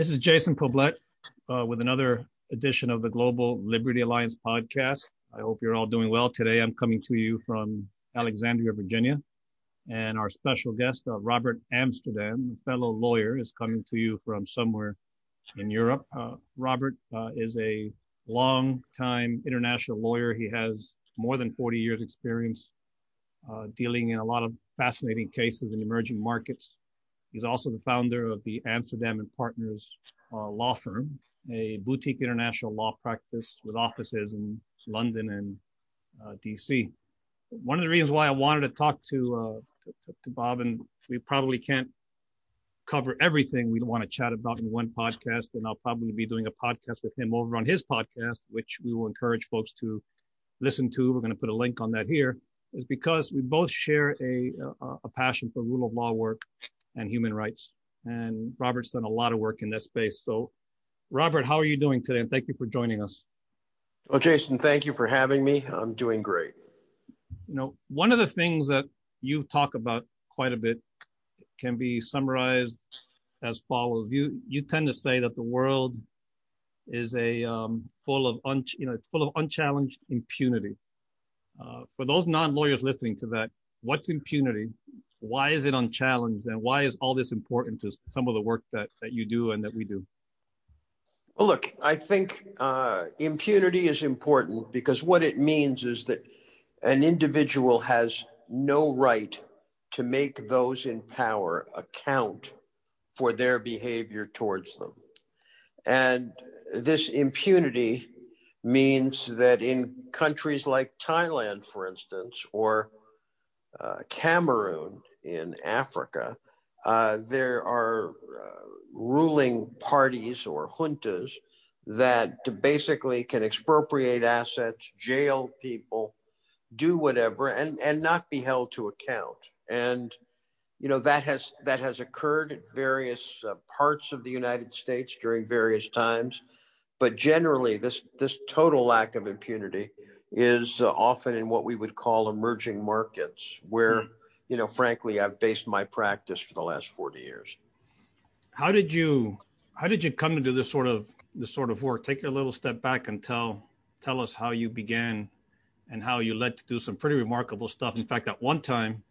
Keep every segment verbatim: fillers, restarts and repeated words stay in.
This is Jason Poblete uh, with another edition of the Global Liberty Alliance podcast. I hope you're all doing well. Today I'm coming to you from Alexandria, Virginia, and our special guest, uh, Robert Amsterdam, a fellow lawyer, is coming to you from somewhere in Europe. Uh, Robert uh, is a long-time international lawyer. He has more than forty years experience uh, dealing in a lot of fascinating cases in emerging markets. He's also the founder of the Amsterdam and Partners uh, law firm, a boutique international law practice with offices in London and uh, D C. One of the reasons why I wanted to talk to, uh, to, to Bob, and we probably can't cover everything we want to chat about in one podcast, and I'll probably be doing a podcast with him over on his podcast, which we will encourage folks to listen to. We're going to put a link on that here, is because we both share a, a, a passion for rule of law work and human rights. And Robert's done a lot of work in that space. So Robert, how are you doing today? And thank you for joining us. Well, Jason, thank you for having me. I'm doing great. You know, one of the things that you've talked about quite a bit can be summarized as follows. You you tend to say that the world is a um, full of un, you know full of unchallenged impunity. Uh, for those non-lawyers listening to that, what's impunity? Why is it unchallenged, and why is all this important to some of the work that, that you do and that we do? Well, look, I think uh, impunity is important because what it means is that an individual has no right to make those in power account for their behavior towards them. And this impunity means that in countries like Thailand, for instance, or uh, Cameroon in Africa, uh, there are uh, ruling parties or juntas that basically can expropriate assets, jail people, do whatever, and, and not be held to account. And, you know, that has that has occurred at various uh, parts of the United States during various times. But generally, this, this total lack of impunity is uh, often in what we would call emerging markets, where, you know, frankly, I've based my practice for the last forty years. How did you how did you come to do this sort of this sort of work? Take a little step back and tell tell us how you began and how you led to do some pretty remarkable stuff. In fact, at one time,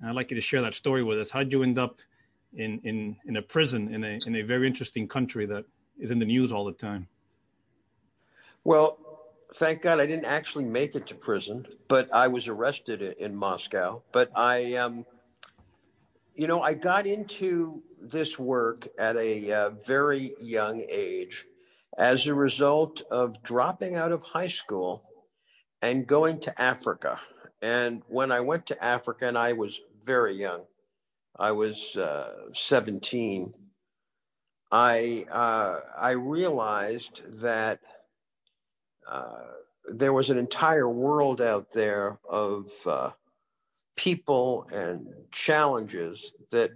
and I'd like you to share that story with us. How'd you end up in in, in a prison in a in a very interesting country that is in the news all the time? Well, thank God I didn't actually make it to prison, but I was arrested in Moscow. But I, um, you know, I got into this work at a uh, very young age as a result of dropping out of high school and going to Africa. And when I went to Africa, and I was very young, I was uh, seventeen, I, uh, I realized that Uh, there was an entire world out there of uh, people and challenges that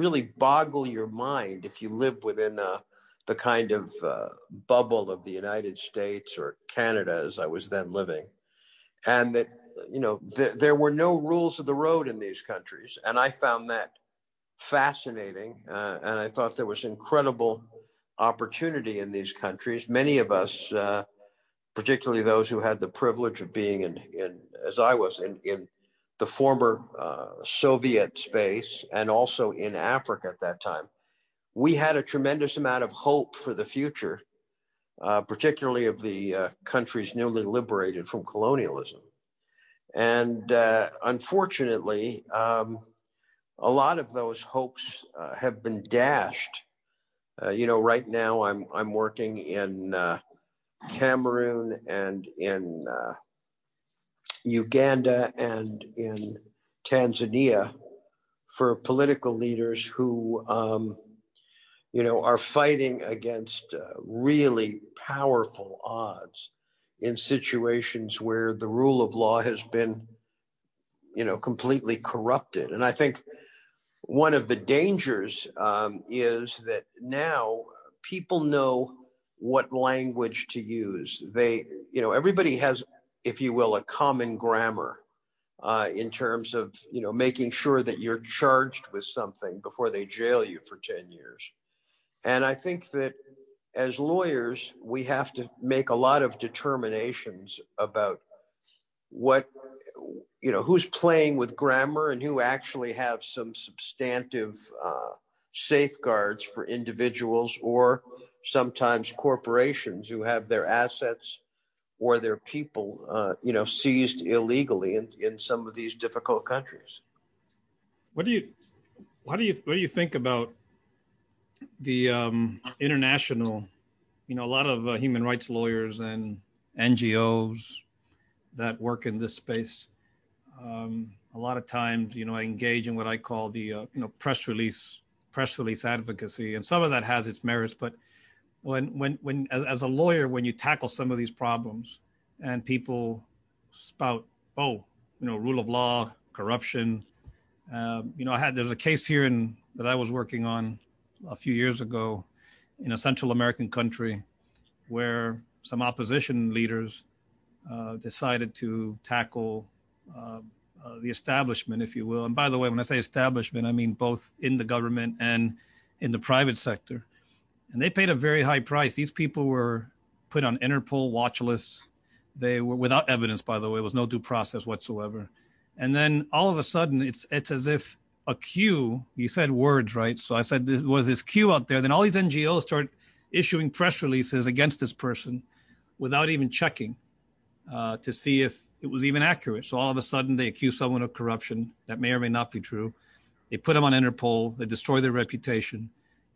really boggle your mind if you live within uh, the kind of uh, bubble of the United States or Canada, as I was then living. And that, you know, th- there were no rules of the road in these countries. And I found that fascinating. Uh, and I thought there was incredible opportunity in these countries. Many of us, uh, particularly those who had the privilege of being in, in as I was, in, in the former uh, Soviet space and also in Africa at that time, we had a tremendous amount of hope for the future, uh, particularly of the uh, countries newly liberated from colonialism. And uh, unfortunately, um, a lot of those hopes uh, have been dashed. Uh, you know, right now I'm I'm working in uh, Cameroon and in uh, Uganda and in Tanzania for political leaders who, um, you know, are fighting against uh, really powerful odds in situations where the rule of law has been, you know, completely corrupted. And I think one of the dangers um, is that now people know what language to use. They, you know, everybody has, if you will, a common grammar uh, in terms of, you know, making sure that you're charged with something before they jail you for ten years. And I think that as lawyers, we have to make a lot of determinations about what, you know, who's playing with grammar and who actually have some substantive uh, safeguards for individuals or sometimes corporations who have their assets or their people, uh, you know, seized illegally in, in some of these difficult countries. What do you, how do you, what do you think about the um, international, you know, a lot of uh, human rights lawyers and N G Os that work in this space, um, a lot of times, you know, I engage in what I call the, uh, you know, press release, press release advocacy. And some of that has its merits, but when, when, when, as, as a lawyer, when you tackle some of these problems and people spout, oh, you know, rule of law, corruption, uh, you know, I had, there's a case here in, that I was working on a few years ago in a Central American country where some opposition leaders uh, decided to tackle uh, uh, the establishment, if you will. And by the way, when I say establishment, I mean both in the government and in the private sector. And they paid a very high price. These people were put on Interpol watch lists. They were without evidence, by the way. It was no due process whatsoever. And then all of a sudden, it's it's as if a queue, you said words, right? So I said, there was this queue out there. Then all these N G Os start issuing press releases against this person without even checking uh, to see if it was even accurate. So all of a sudden they accuse someone of corruption. That may or may not be true. They put them on Interpol. They destroy their reputation.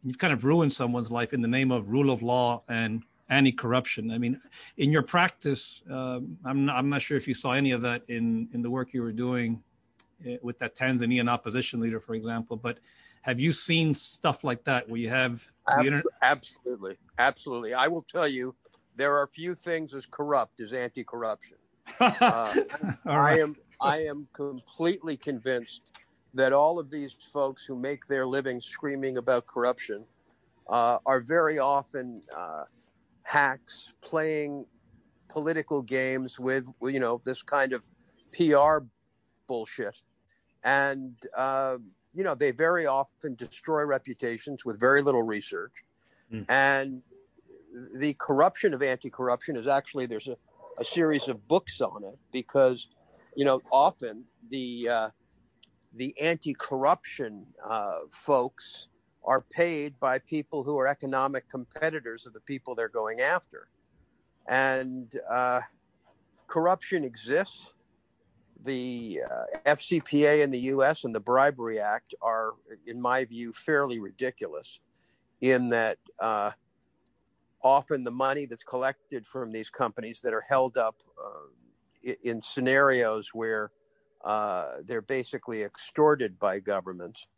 You've kind of ruined someone's life in the name of rule of law and anti-corruption. I mean, in your practice, uh, I'm, not, I'm not sure if you saw any of that in, in the work you were doing with that Tanzanian opposition leader, for example. But have you seen stuff like that where you have the Absol- internet? Absolutely. Absolutely. I will tell you, there are few things as corrupt as anti-corruption. Uh, All right. I am I am completely convinced that all of these folks who make their living screaming about corruption uh, are very often uh, hacks playing political games with, you know, this kind of P R bullshit. And, uh, you know, they very often destroy reputations with very little research. Mm. And the corruption of anti-corruption is actually, there's a, a series of books on it because, you know, often the, uh, the anti-corruption uh, folks are paid by people who are economic competitors of the people they're going after. And uh, corruption exists. The uh, F C P A in the U S and the Bribery Act are, in my view, fairly ridiculous in that uh, often the money that's collected from these companies that are held up uh, in scenarios where Uh, they're basically extorted by governments,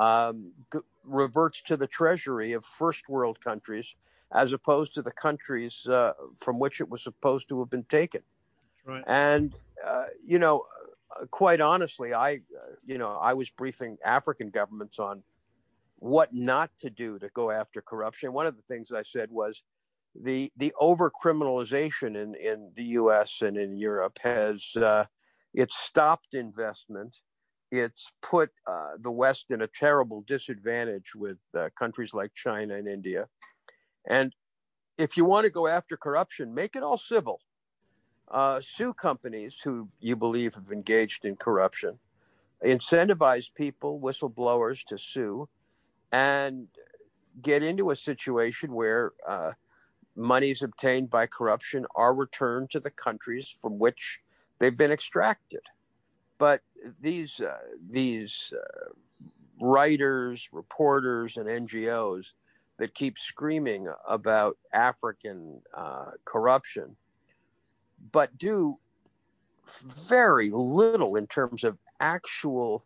um, g- reverts to the treasury of first world countries as opposed to the countries uh, from which it was supposed to have been taken. Right. And, uh, you know, quite honestly, I, uh, you know, I was briefing African governments on what not to do to go after corruption. One of the things I said was the, the over-criminalization in, in the U S and in Europe has... Uh, It's stopped investment. It's put uh, the West in a terrible disadvantage with uh, countries like China and India. And if you want to go after corruption, make it all civil. Uh, sue companies who you believe have engaged in corruption. Incentivize people, whistleblowers, to sue and get into a situation where uh, monies obtained by corruption are returned to the countries from which they've been extracted. But these uh, these uh, writers, reporters, and N G Os that keep screaming about African uh, corruption, but do very little in terms of actual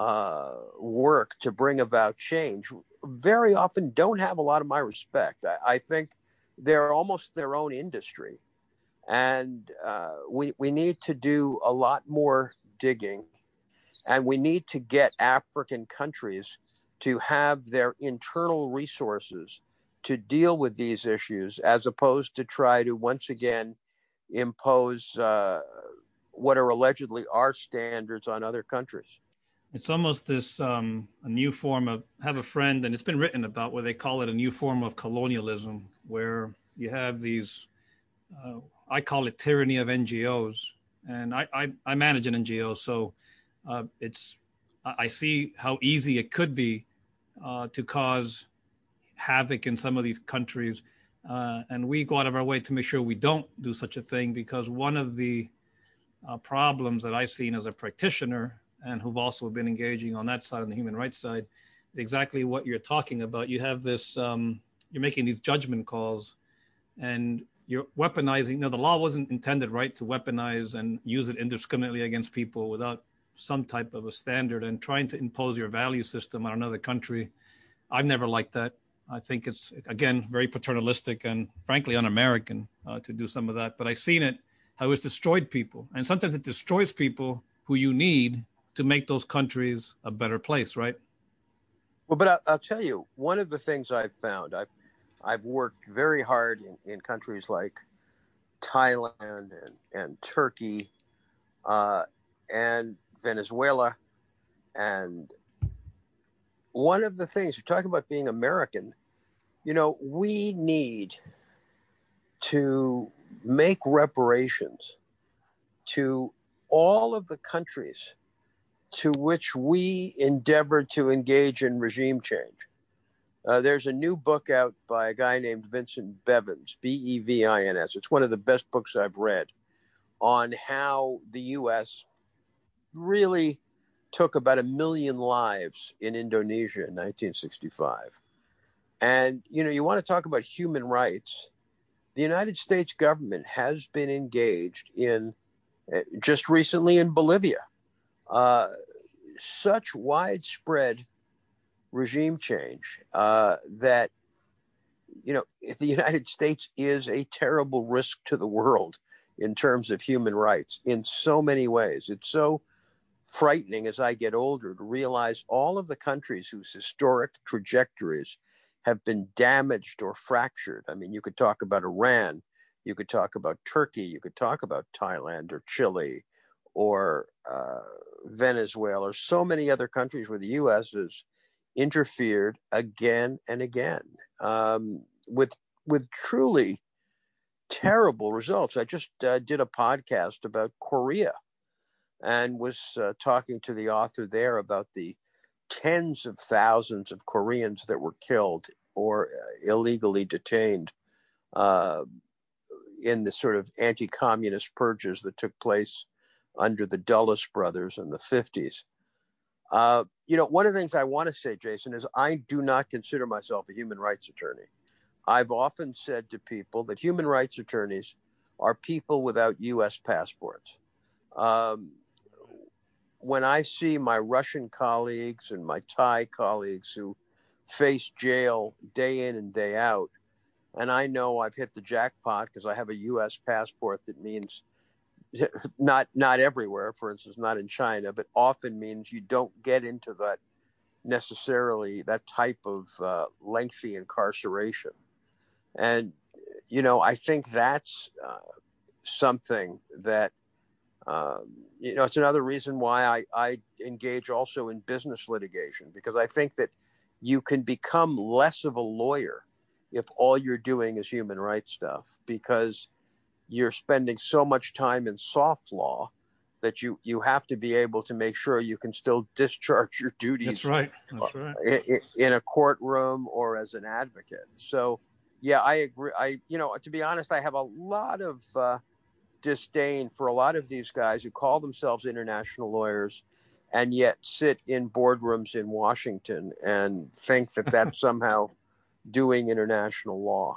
uh, work to bring about change, very often don't have a lot of my respect. I, I think they're almost their own industry. And uh, we we need to do a lot more digging, and we need to get African countries to have their internal resources to deal with these issues, as opposed to try to once again impose uh, what are allegedly our standards on other countries. It's almost this um, a new form of, have a friend, and it's been written about where they call it a new form of colonialism, where you have these, uh, I call it tyranny of N G Os. And I, I, I manage an N G O, so uh, it's, I see how easy it could be uh, to cause havoc in some of these countries. Uh, and we go out of our way to make sure we don't do such a thing, because one of the uh, problems that I've seen as a practitioner, and who've also been engaging on that side, on the human rights side, is exactly what you're talking about. You have this, um, you're making these judgment calls, and you're weaponizing. No, the law wasn't intended, right, to weaponize and use it indiscriminately against people without some type of a standard, and trying to impose your value system on another country. I've never liked that. I think it's, again, very paternalistic and frankly un-American uh, to do some of that. But I've seen it, how it's destroyed people. And sometimes it destroys people who you need to make those countries a better place, right? Well, but I'll, I'll tell you, one of the things I've found, I've I've worked very hard in, in countries like Thailand and, and Turkey uh, and Venezuela. And one of the things, you're talking about being American, you know, we need to make reparations to all of the countries to which we endeavored to engage in regime change. Uh, there's a new book out by a guy named Vincent Bevins, B E V I N S. It's one of the best books I've read on how the U S really took about a million lives in Indonesia in nineteen sixty-five. And, you know, you want to talk about human rights. The United States government has been engaged in, uh, just recently in Bolivia, uh, such widespread regime change uh, that, you know, if the United States is a terrible risk to the world in terms of human rights in so many ways. It's so frightening as I get older to realize all of the countries whose historic trajectories have been damaged or fractured. I mean, you could talk about Iran, you could talk about Turkey, you could talk about Thailand or Chile or uh, Venezuela or so many other countries where the U S is interfered again and again um, with with truly terrible results. I just uh, did a podcast about Korea and was uh, talking to the author there about the tens of thousands of Koreans that were killed or illegally detained uh, in the sort of anti-communist purges that took place under the Dulles brothers in the fifties. Uh, you know, one of the things I want to say, Jason, is I do not consider myself a human rights attorney. I've often said to people that human rights attorneys are people without U S passports. Um, when I see my Russian colleagues and my Thai colleagues who face jail day in and day out, and I know I've hit the jackpot because I have a U S passport that means Not not everywhere, for instance, not in China, but often means you don't get into that necessarily, that type of uh, lengthy incarceration. And, you know, I think that's uh, something that, um, you know, it's another reason why I, I engage also in business litigation, because I think that you can become less of a lawyer if all you're doing is human rights stuff, because you're spending so much time in soft law that you, you have to be able to make sure you can still discharge your duties. That's right. That's right. In, in a courtroom or as an advocate. So, yeah, I agree. I, you know, to be honest, I have a lot of uh, disdain for a lot of these guys who call themselves international lawyers and yet sit in boardrooms in Washington and think that that's somehow doing international law.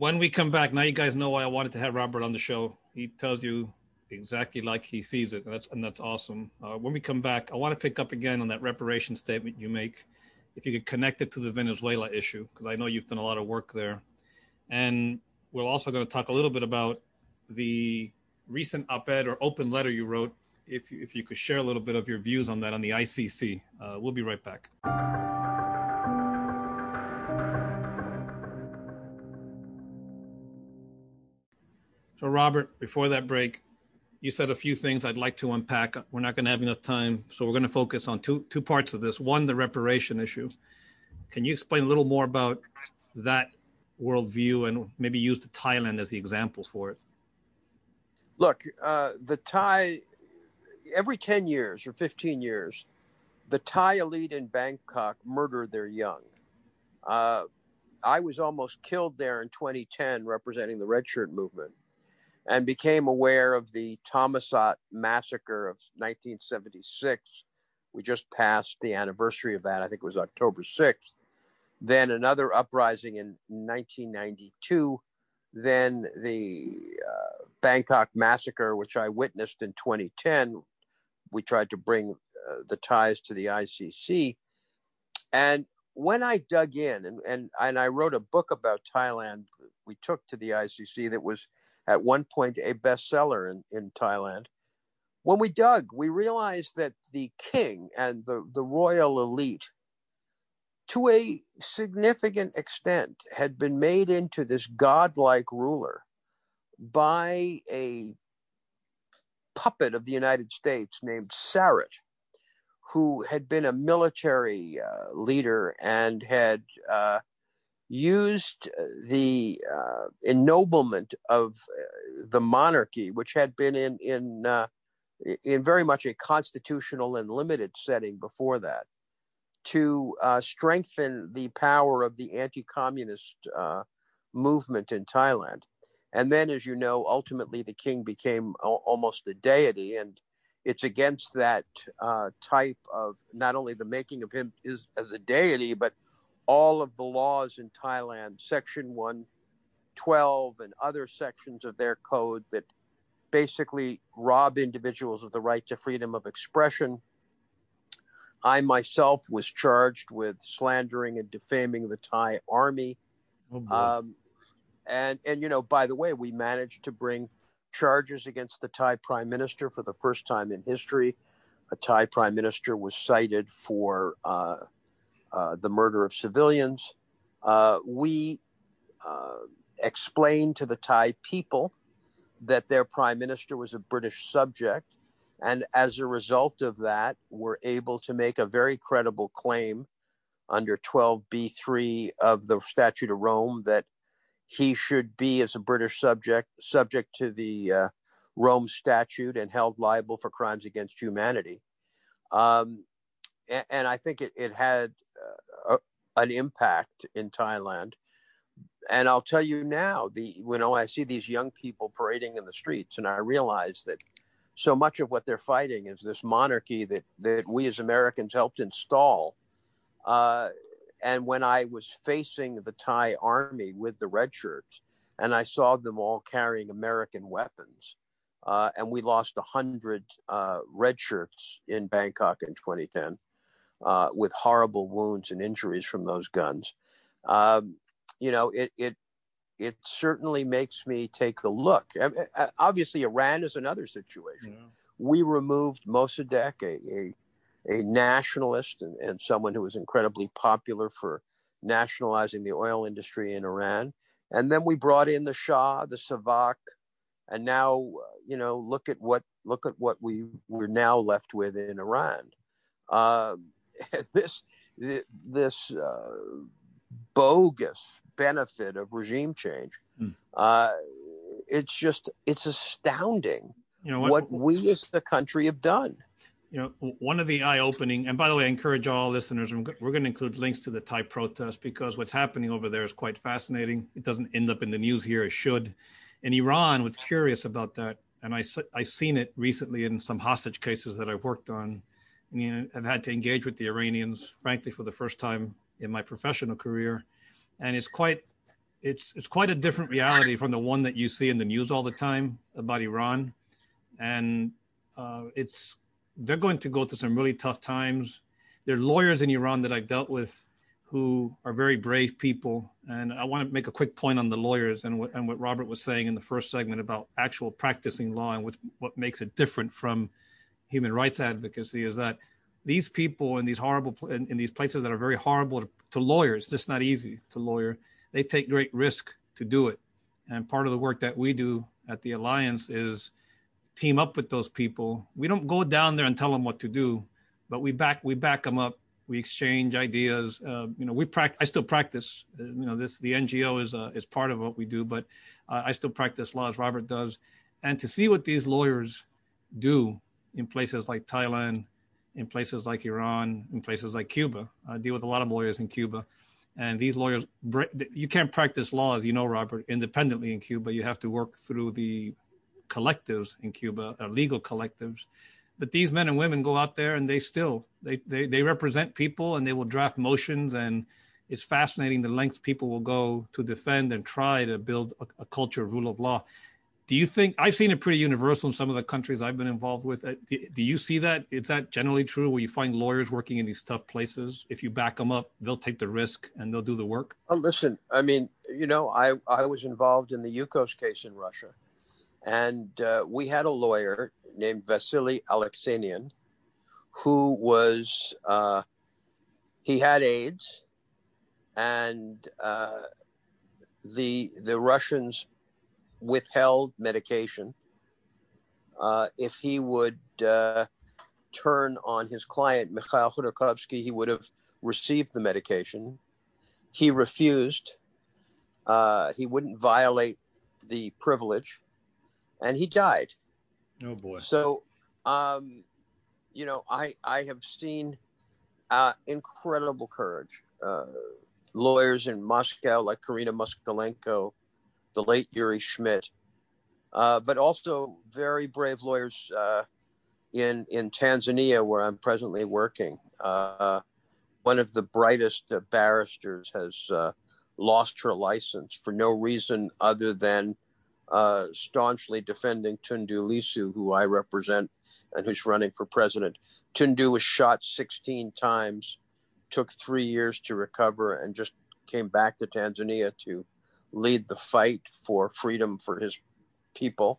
When we come back, now you guys know why I wanted to have Robert on the show. He tells you exactly like he sees it, and that's, and that's awesome. Uh, when we come back, I want to pick up again on that reparation statement you make, if you could connect it to the Venezuela issue, because I know you've done a lot of work there. And we're also going to talk a little bit about the recent op-ed or open letter you wrote, if you, if you could share a little bit of your views on that, on the I C C. Uh, we'll be right back. So Robert, before that break, you said a few things I'd like to unpack. We're not going to have enough time, so we're going to focus on two two parts of this. One, the reparation issue. Can you explain a little more about that worldview and maybe use the Thailand as the example for it? Look, uh, the Thai, every ten years or fifteen years, the Thai elite in Bangkok murder their young. Uh, I was almost killed there in twenty ten representing the Red Shirt movement, and became aware of the Thammasat massacre of nineteen seventy-six. We just passed the anniversary of that. I think it was October sixth. Then another uprising in nineteen ninety-two. Then the uh, Bangkok massacre, which I witnessed in twenty ten. We tried to bring uh, the ties to the I C C. And when I dug in, and, and, and I wrote a book about Thailand we took to the I C C that was at one point a bestseller in, in Thailand. When we dug, we realized that the king and the, the royal elite, to a significant extent, had been made into this godlike ruler by a puppet of the United States named Sarat, who had been a military uh, leader and had uh, used the uh, ennoblement of uh, the monarchy, which had been in in uh, in very much a constitutional and limited setting before that, to uh, strengthen the power of the anti-communist uh, movement in Thailand. And then, as you know, ultimately the king became al- almost a deity, and it's against that uh, type of not only the making of him is, as a deity, but all of the laws in Thailand, Section one twelve and other sections of their code that basically rob individuals of the right to freedom of expression. I myself was charged with slandering and defaming the Thai army. Oh, um, and, and, you know, by the way, we managed to bring charges against the Thai prime minister for the first time in history. A Thai prime minister was cited for uh, uh, the murder of civilians. Uh, we uh, explained to the Thai people that their prime minister was a British subject, and as a result of that, were able to make a very credible claim under twelve B three of the Statute of Rome that he should be, as a British subject, subject to the uh, Rome Statute and held liable for crimes against humanity. Um, and, and I think it, it had uh, a, an impact in Thailand. And I'll tell you now, the you know, I see these young people parading in the streets, and I realize that so much of what they're fighting is this monarchy that, that we as Americans helped install. Uh, and when I was facing the Thai army with the red shirts, and I saw them all carrying American weapons, uh, and we lost one hundred uh, red shirts in Bangkok in twenty ten uh, with horrible wounds and injuries from those guns. Um, You know, it it it certainly makes me take a look. I mean, obviously, Iran is another situation. Yeah. We removed Mossadegh, a, a, a nationalist and, and someone who was incredibly popular for nationalizing the oil industry in Iran. And then we brought in the Shah, the Savak, and now, you know, look at what look at what we we're now left with in Iran. Uh, this this uh, bogus benefit of regime change. Mm. Uh, it's just, it's astounding you know, what, what we as the country have done. You know, one of the eye-opening, and by the way, I encourage all listeners, we're going to include links to the Thai protest because what's happening over there is quite fascinating. It doesn't end up in the news here, it should. In Iran, what's curious about that, and I, I've seen it recently in some hostage cases that I've worked on, and you know, I've had to engage with the Iranians, frankly, for the first time in my professional career. And it's quite, it's it's quite a different reality from the one that you see in the news all the time about Iran. And uh, it's, they're going to go through some really tough times. There are lawyers in Iran that I've dealt with who are very brave people. And I want to make a quick point on the lawyers and what, and what Robert was saying in the first segment about actual practicing law and what, what makes it different from human rights advocacy is that these people in these horrible in, in these places that are very horrible to, to lawyers, it's just not easy to lawyer. They take great risk to do it, and part of the work that we do at the Alliance is team up with those people. We don't go down there and tell them what to do, but we back we back them up. We exchange ideas. Uh, you know, we practice. I still practice. Uh, you know, this the N G O is uh, is part of what we do, but uh, I still practice law as Robert does. And to see what these lawyers do in places like Thailand, in places like Iran, in places like Cuba. I deal with a lot of lawyers in Cuba, and these lawyers, you can't practice law, as you know, Robert, independently in Cuba. You have to work through the collectives in Cuba, uh, legal collectives. But these men and women go out there and they still, they, they, they represent people, and they will draft motions. And it's fascinating the lengths people will go to defend and try to build a, a culture of rule of law. Do you think, I've seen it pretty universal in some of the countries I've been involved with. Do, do you see that? Is that generally true, where you find lawyers working in these tough places? If you back them up, they'll take the risk and they'll do the work? Oh, listen, I mean, you know, I, I was involved in the Yukos case in Russia. And uh, we had a lawyer named Vasily Alexanian who was, uh, he had AIDS, and uh, the the Russians withheld medication uh, if he would uh, turn on his client, Mikhail Khodorkovsky. He would have received the medication. He refused. Uh, he wouldn't violate the privilege, and he died. Oh boy! So, um, you know, I I have seen uh, incredible courage. Uh, lawyers in Moscow like Karina Moskalenko, the late Yuri Schmidt, uh, but also very brave lawyers uh, in in Tanzania, where I'm presently working. Uh, one of the brightest uh, barristers has uh, lost her license for no reason other than uh, staunchly defending Tundu Lisu, who I represent and who's running for president. Tundu was shot sixteen times, took three years to recover, and just came back to Tanzania to lead the fight for freedom for his people.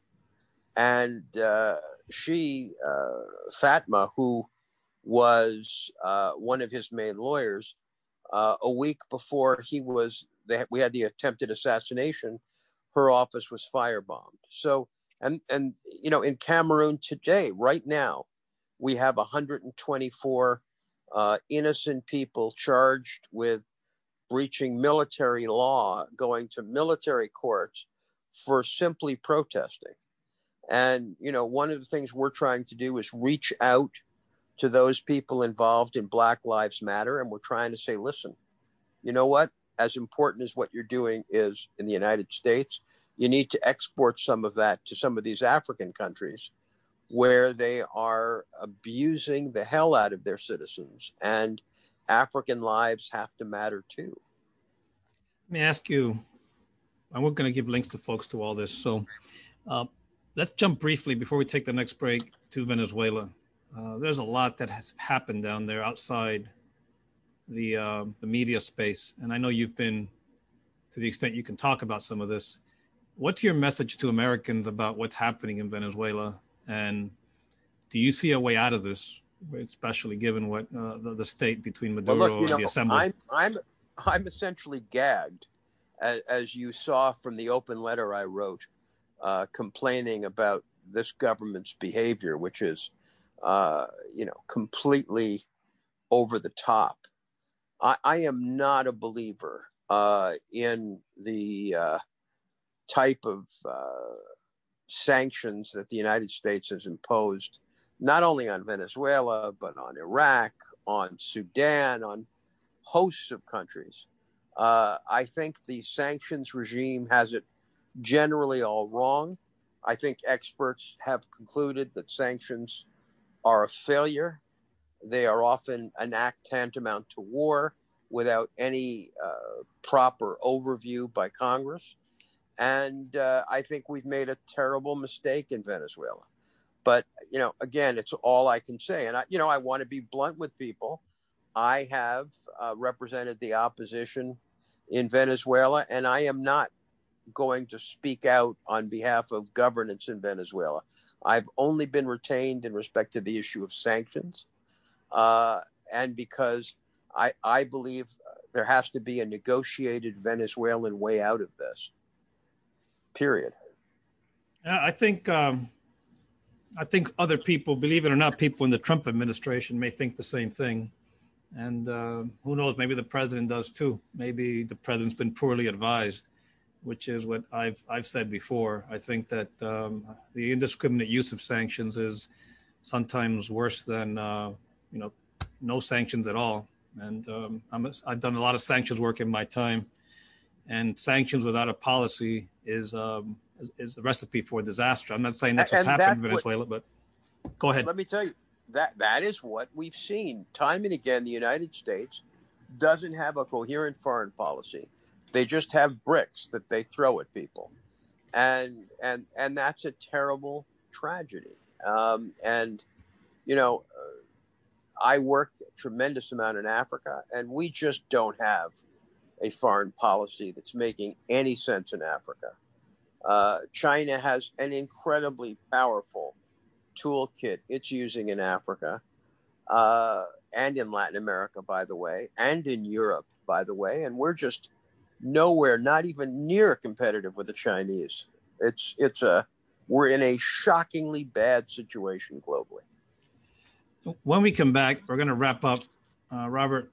And uh, she, uh, Fatma, who was uh, one of his main lawyers, uh, a week before he was, they, we had the attempted assassination, her office was firebombed. So, and, and you know, in Cameroon today, right now, we have one hundred twenty-four uh, innocent people charged with breaching military law, going to military courts for simply protesting. And, you know, one of the things we're trying to do is reach out to those people involved in Black Lives Matter. And we're trying to say, listen, you know what? As important as what you're doing is in the United States, you need to export some of that to some of these African countries where they are abusing the hell out of their citizens. And African lives have to matter too. Let me ask you, I'm going to give links to folks to all this. So uh, let's jump briefly before we take the next break to Venezuela. Uh, there's a lot that has happened down there outside the, uh, the media space. And I know you've been, to the extent you can talk about some of this, what's your message to Americans about what's happening in Venezuela? And do you see a way out of this, especially given what uh, the, the state between Maduro well, look, and know, the assembly? I'm, I'm, I'm essentially gagged, as, as you saw from the open letter I wrote, uh, complaining about this government's behavior, which is, uh, you know, completely over the top. I, I am not a believer uh, in the uh, type of uh, sanctions that the United States has imposed not only on Venezuela, but on Iraq, on Sudan, on hosts of countries. Uh, I think the sanctions regime has it generally all wrong. I think experts have concluded that sanctions are a failure. They are often an act tantamount to war without any uh, proper overview by Congress. And uh, I think we've made a terrible mistake in Venezuela. But, you know, again, it's all I can say. And, I, you know, I want to be blunt with people. I have uh, represented the opposition in Venezuela, and I am not going to speak out on behalf of governance in Venezuela. I've only been retained in respect to the issue of sanctions. Uh, and because I, I believe there has to be a negotiated Venezuelan way out of this, period. Yeah, I think... Um... I think other people, believe it or not, people in the Trump administration may think the same thing. And uh, who knows, maybe the president does too. Maybe the president's been poorly advised, which is what I've I've said before. I think that um, the indiscriminate use of sanctions is sometimes worse than, uh, you know, no sanctions at all. And um, I'm a, I've done a lot of sanctions work in my time, and sanctions without a policy is um, is, is a recipe for disaster. I'm not saying that's what's and happened that's in Venezuela, what, but go ahead. Let me tell you, that that is what we've seen time and again. The United States doesn't have a coherent foreign policy. They just have bricks that they throw at people, and and and that's a terrible tragedy. Um, and you know, uh, I worked a tremendous amount in Africa, and we just don't have a foreign policy that's making any sense in Africa. Uh, China has an incredibly powerful toolkit it's using in Africa, uh, and in Latin America, by the way, and in Europe, by the way, and we're just nowhere, not even near competitive with the Chinese. It's it's a we're in a shockingly bad situation globally. When we come back, we're going to wrap up. Uh, Robert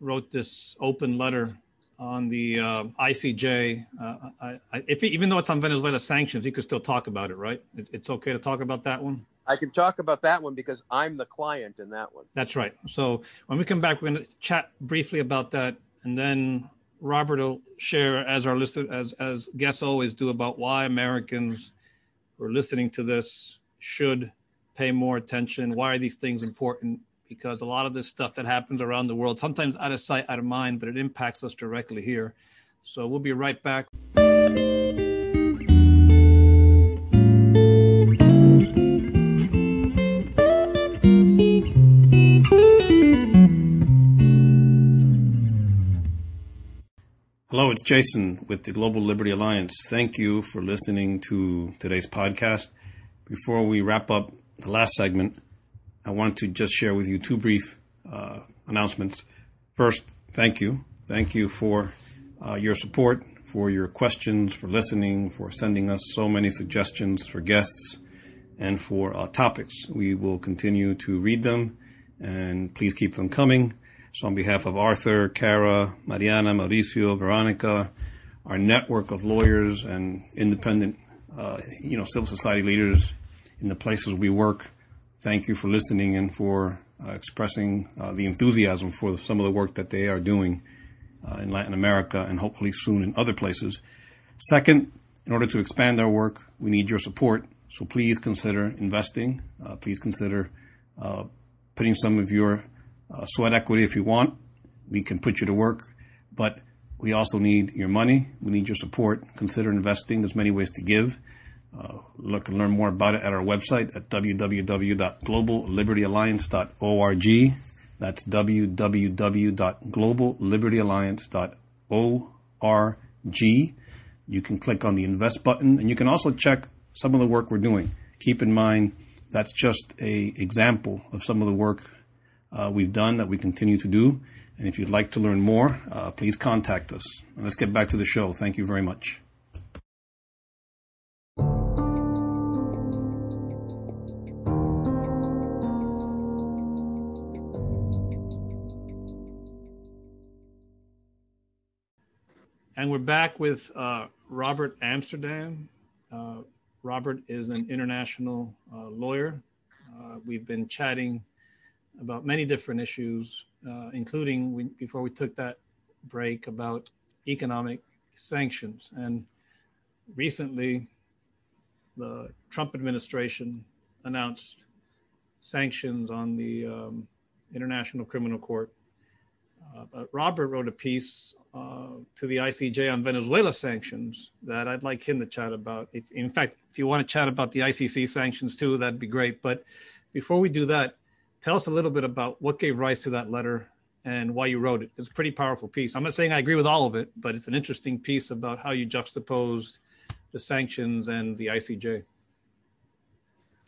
wrote this open letter on the uh, I C J. Uh, I, I, if he, even though it's on Venezuela sanctions, you could still talk about it, right? It, it's okay to talk about that one? I can talk about that one because I'm the client in that one. That's right. So when we come back, we're going to chat briefly about that, and then Robert will share, as our listeners, as as guests always do, about why Americans who are listening to this should pay more attention. Why are these things important? Because a lot of this stuff that happens around the world, sometimes out of sight, out of mind, but it impacts us directly here. So we'll be right back. Hello, it's Jason with the Global Liberty Alliance. Thank you for listening to today's podcast. Before we wrap up the last segment, I want to just share with you two brief uh, announcements. First, thank you. Thank you for uh, your support, for your questions, for listening, for sending us so many suggestions for guests and for uh, topics. We will continue to read them, and please keep them coming. So on behalf of Arthur, Cara, Mariana, Mauricio, Veronica, our network of lawyers and independent, uh, you know, civil society leaders in the places we work, thank you for listening and for uh, expressing uh, the enthusiasm for some of the work that they are doing uh, in Latin America and hopefully soon in other places. Second, in order to expand our work, we need your support. So please consider investing. Uh, please consider uh, putting some of your Uh, sweat equity if you want. We can put you to work, but we also need your money. We need your support. Consider investing. There's many ways to give. Uh, look and learn more about it at our website at w w w dot global liberty alliance dot org. That's w w w dot global liberty alliance dot org. You can click on the invest button, and you can also check some of the work we're doing. Keep in mind, that's just a example of some of the work Uh, we've done that we continue to do. And if you'd like to learn more, uh, please contact us. And let's get back to the show. Thank you very much. And we're back with uh, Robert Amsterdam. Uh, Robert is an international uh, lawyer. Uh, we've been chatting about many different issues, uh, including we, before we took that break, about economic sanctions. And recently, the Trump administration announced sanctions on the um, International Criminal Court. Uh, but Robert wrote a piece uh, to the I C J on Venezuela sanctions that I'd like him to chat about. If, in fact, if you want to chat about the I C C sanctions too, that'd be great. But before we do that, tell us a little bit about what gave rise to that letter and why you wrote it. It's a pretty powerful piece. I'm not saying I agree with all of it, but it's an interesting piece about how you juxtaposed the sanctions and the I C J.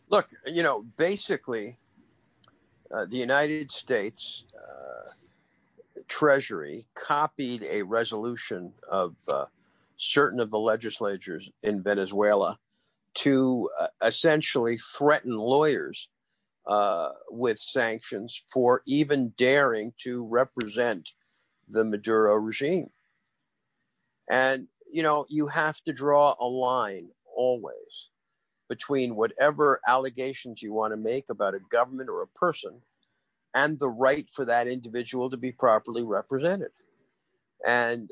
Look, you know, basically, uh, the United States uh, Treasury copied a resolution of uh, certain of the legislatures in Venezuela to uh, essentially threaten lawyers uh, with sanctions for even daring to represent the Maduro regime. And, you know, you have to draw a line always between whatever allegations you want to make about a government or a person and the right for that individual to be properly represented. And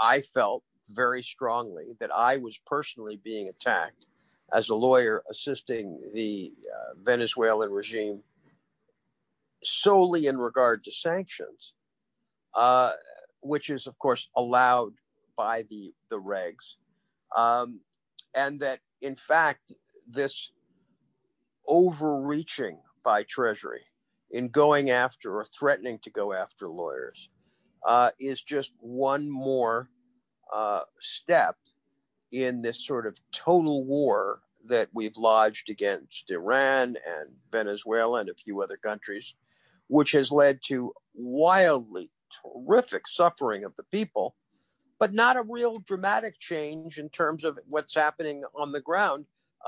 I felt very strongly that I was personally being attacked as a lawyer assisting the uh, Venezuelan regime solely in regard to sanctions, uh, which is, of course, allowed by the, the regs. Um, and that, in fact, this overreaching by Treasury in going after or threatening to go after lawyers uh, is just one more Uh, step in this sort of total war that we've lodged against Iran and Venezuela and a few other countries, which has led to wildly terrific suffering of the people, but not a real dramatic change in terms of what's happening on the ground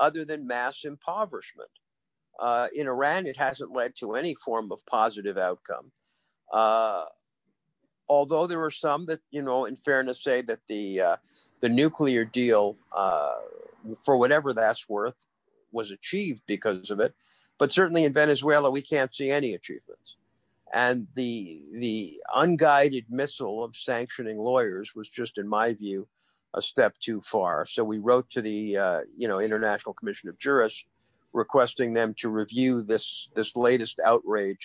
other than mass impoverishment. Uh, in Iran, it hasn't led to any form of positive outcome. Uh, Although there are some that, you know, in fairness, say that the uh, the nuclear deal, uh, for whatever that's worth, was achieved because of it. But certainly in Venezuela, we can't see any achievements. And the the unguided missile of sanctioning lawyers was just, in my view, a step too far. So we wrote to the, uh, you know, International Commission of Jurists requesting them to review this this latest outrage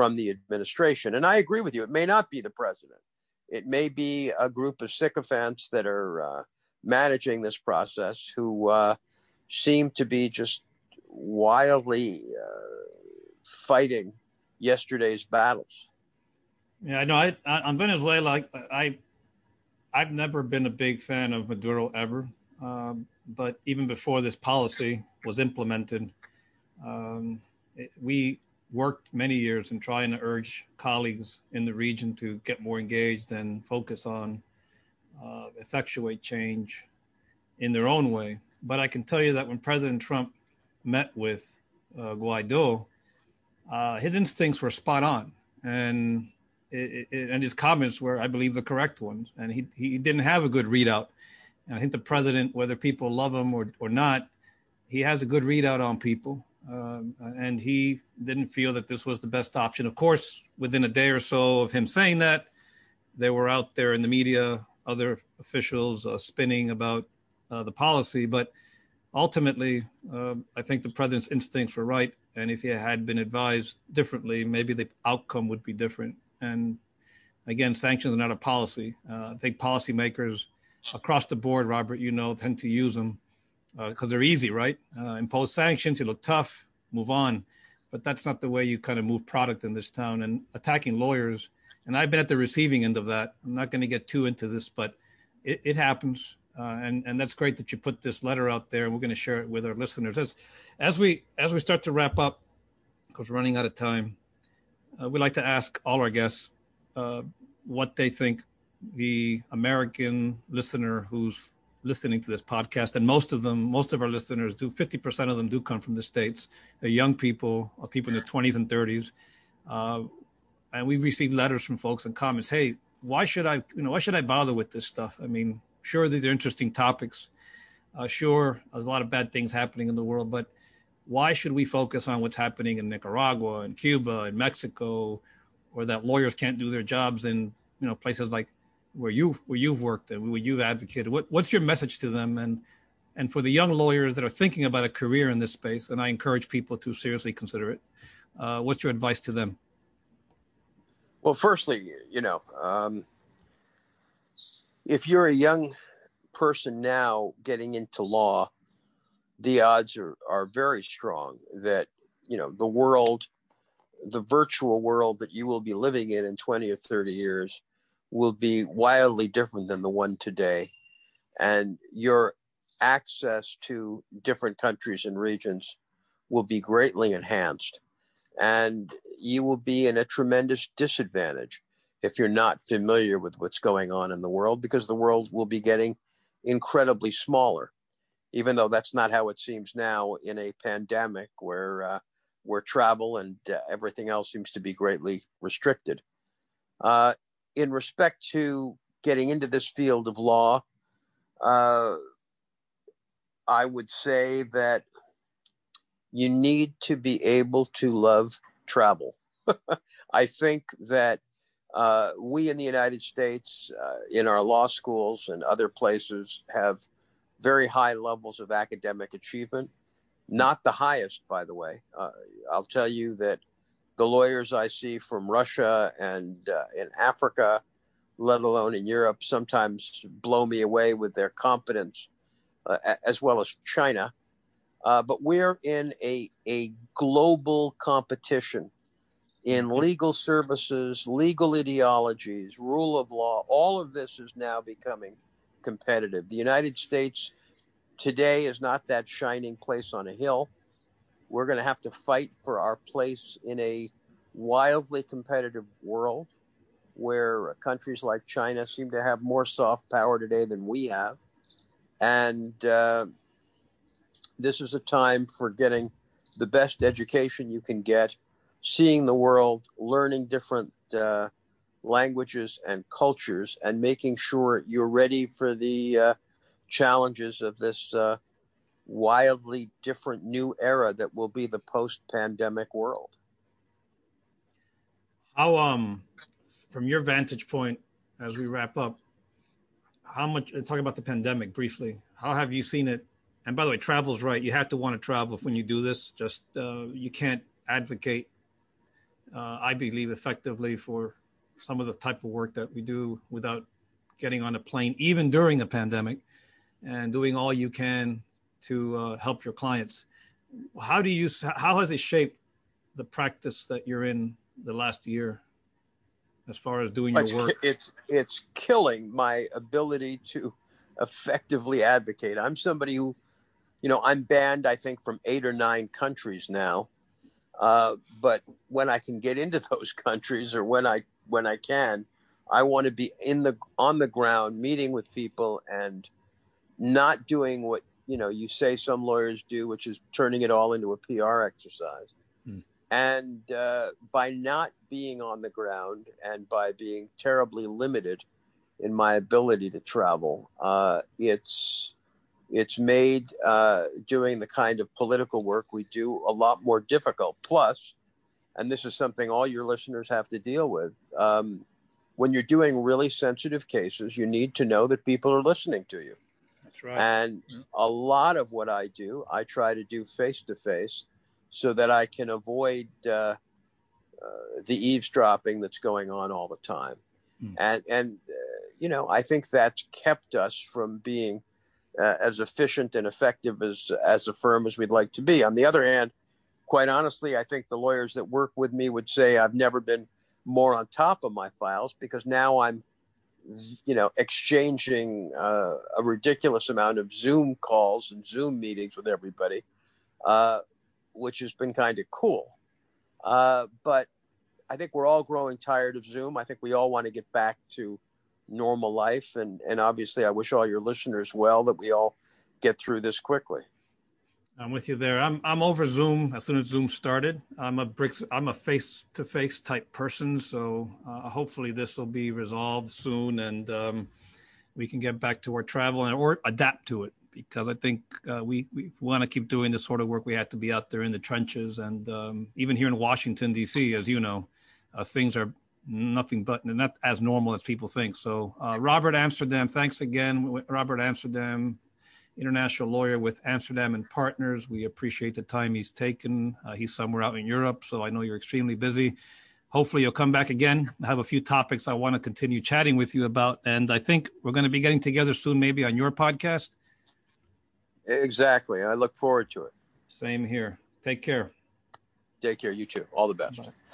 from the administration. And I agree with you, it may not be the president. It may be a group of sycophants that are uh, managing this process who uh, seem to be just wildly uh, fighting yesterday's battles. Yeah, no, I know. On Venezuela, I, I, I've never been a big fan of Maduro ever. Um, but even before this policy was implemented, um, it, we... worked many years in trying to urge colleagues in the region to get more engaged and focus on uh, effectuate change in their own way. But I can tell you that when President Trump met with uh, Guaido, uh, his instincts were spot on, and it, it, and his comments were, I believe, the correct ones. And he he didn't have a good readout. And I think the president, whether people love him or, or not, he has a good readout on people. Um, and he didn't feel that this was the best option. Of course, within a day or so of him saying that, they were out there in the media, other officials uh, spinning about uh, the policy. But ultimately, uh, I think the president's instincts were right. And if he had been advised differently, maybe the outcome would be different. And again, sanctions are not a policy. Uh, I think policymakers across the board, Robert, you know, tend to use them. Because uh, they're easy, right? Uh, impose sanctions, you look tough, move on. But that's not the way you kind of move product in this town. And attacking lawyers, and I've been at the receiving end of that. I'm not going to get too into this, but it, it happens. Uh, and, and that's great that you put this letter out there, and we're going to share it with our listeners. As, as, we, as we start to wrap up, because we're running out of time, uh, we'd like to ask all our guests uh, what they think the American listener who's listening to this podcast, and most of them, most of our listeners do, fifty percent of them do come from the States, they're young people, people in their twenties and thirties. Uh, and we receive letters from folks and comments, hey, why should I, you know, why should I bother with this stuff? I mean, sure, these are interesting topics. Uh, sure, there's a lot of bad things happening in the world, but why should we focus on what's happening in Nicaragua and Cuba and Mexico, or that lawyers can't do their jobs in, you know, places like where you where you've worked and where you've advocated? What, what's your message to them? And and for the young lawyers that are thinking about a career in this space, and I encourage people to seriously consider it, uh, what's your advice to them? Well, firstly, you know, um, if you're a young person now getting into law, the odds are, are very strong that, you know, the world, the virtual world that you will be living in in twenty or thirty years will be wildly different than the one today. And your access to different countries and regions will be greatly enhanced. And you will be in a tremendous disadvantage if you're not familiar with what's going on in the world, because the world will be getting incredibly smaller. even though that's not how it seems now in a pandemic where uh, where travel and uh, everything else seems to be greatly restricted. Uh, in respect to getting into this field of law, uh, I would say that you need to be able to love travel. I think that uh, we in the United States, uh, in our law schools and other places, have very high levels of academic achievement. Not the highest, by the way. Uh, I'll tell you that the lawyers I see from Russia and uh, in Africa, let alone in Europe, sometimes blow me away with their competence, uh, as well as China. Uh, but we're in a, a global competition in legal services, legal ideologies, rule of law. All of this is now becoming competitive. The United States today is not that shining place on a hill. We're going to have to fight for our place in a wildly competitive world where countries like China seem to have more soft power today than we have. And uh, this is a time for getting the best education you can get, seeing the world, learning different uh, languages and cultures, and making sure you're ready for the uh, challenges of this uh, wildly different new era that will be the post-pandemic world. How, um, from your vantage point, as we wrap up, how much, talk about the pandemic briefly, how have you seen it? And by the way, travel's right. You have to want to travel when you do this. Just uh, you can't advocate, uh, I believe, effectively for some of the type of work that we do without getting on a plane, even during a pandemic, and doing all you can to uh, help your clients. How do you, how has it shaped the practice that you're in the last year as far as doing your it's, work? It's, it's killing my ability to effectively advocate. I'm somebody who, you know, I'm banned, I think, from eight or nine countries now. Uh, but when I can get into those countries, or when I when I can, I want to be in the on the ground, meeting with people, and not doing what you know you say some lawyers do, which is turning it all into a P R exercise. Mm. And uh, by not being on the ground, and by being terribly limited in my ability to travel, uh, it's. It's made uh, doing the kind of political work we do a lot more difficult. Plus, and this is something all your listeners have to deal with, um, when you're doing really sensitive cases, you need to know that people are listening to you. That's right. And a lot of what I do, I try to do face-to-face so that I can avoid uh, uh, the eavesdropping that's going on all the time. Mm. And, and uh, you know, I think that's kept us from being Uh, as efficient and effective as as a firm as we'd like to be. On the other hand, quite honestly, I think the lawyers that work with me would say I've never been more on top of my files, because now I'm, you know, exchanging uh, a ridiculous amount of Zoom calls and Zoom meetings with everybody, uh, which has been kind of cool. Uh, but I think we're all growing tired of Zoom. I think we all want to get back to normal life. And, and obviously, I wish all your listeners well, that we all get through this quickly. I'm with you there. I'm I'm over Zoom as soon as Zoom started. I'm a bricks, I'm a face-to-face type person. So uh, hopefully this will be resolved soon, and um, we can get back to our travel and or adapt to it, because I think uh, we, we want to keep doing this sort of work. We have to be out there in the trenches. And um, even here in Washington, D C, as you know, uh, things are nothing but not as normal as people think. So uh, Robert Amsterdam, thanks again. Robert Amsterdam, international lawyer with Amsterdam and Partners. We appreciate the time he's taken. Uh, he's somewhere out in Europe, so I know you're extremely busy. Hopefully you'll come back again. I have a few topics I want to continue chatting with you about, and I think we're going to be getting together soon, maybe on your podcast. Exactly. I look forward to it. Same here. Take care. Take care. You too. All the best. Bye.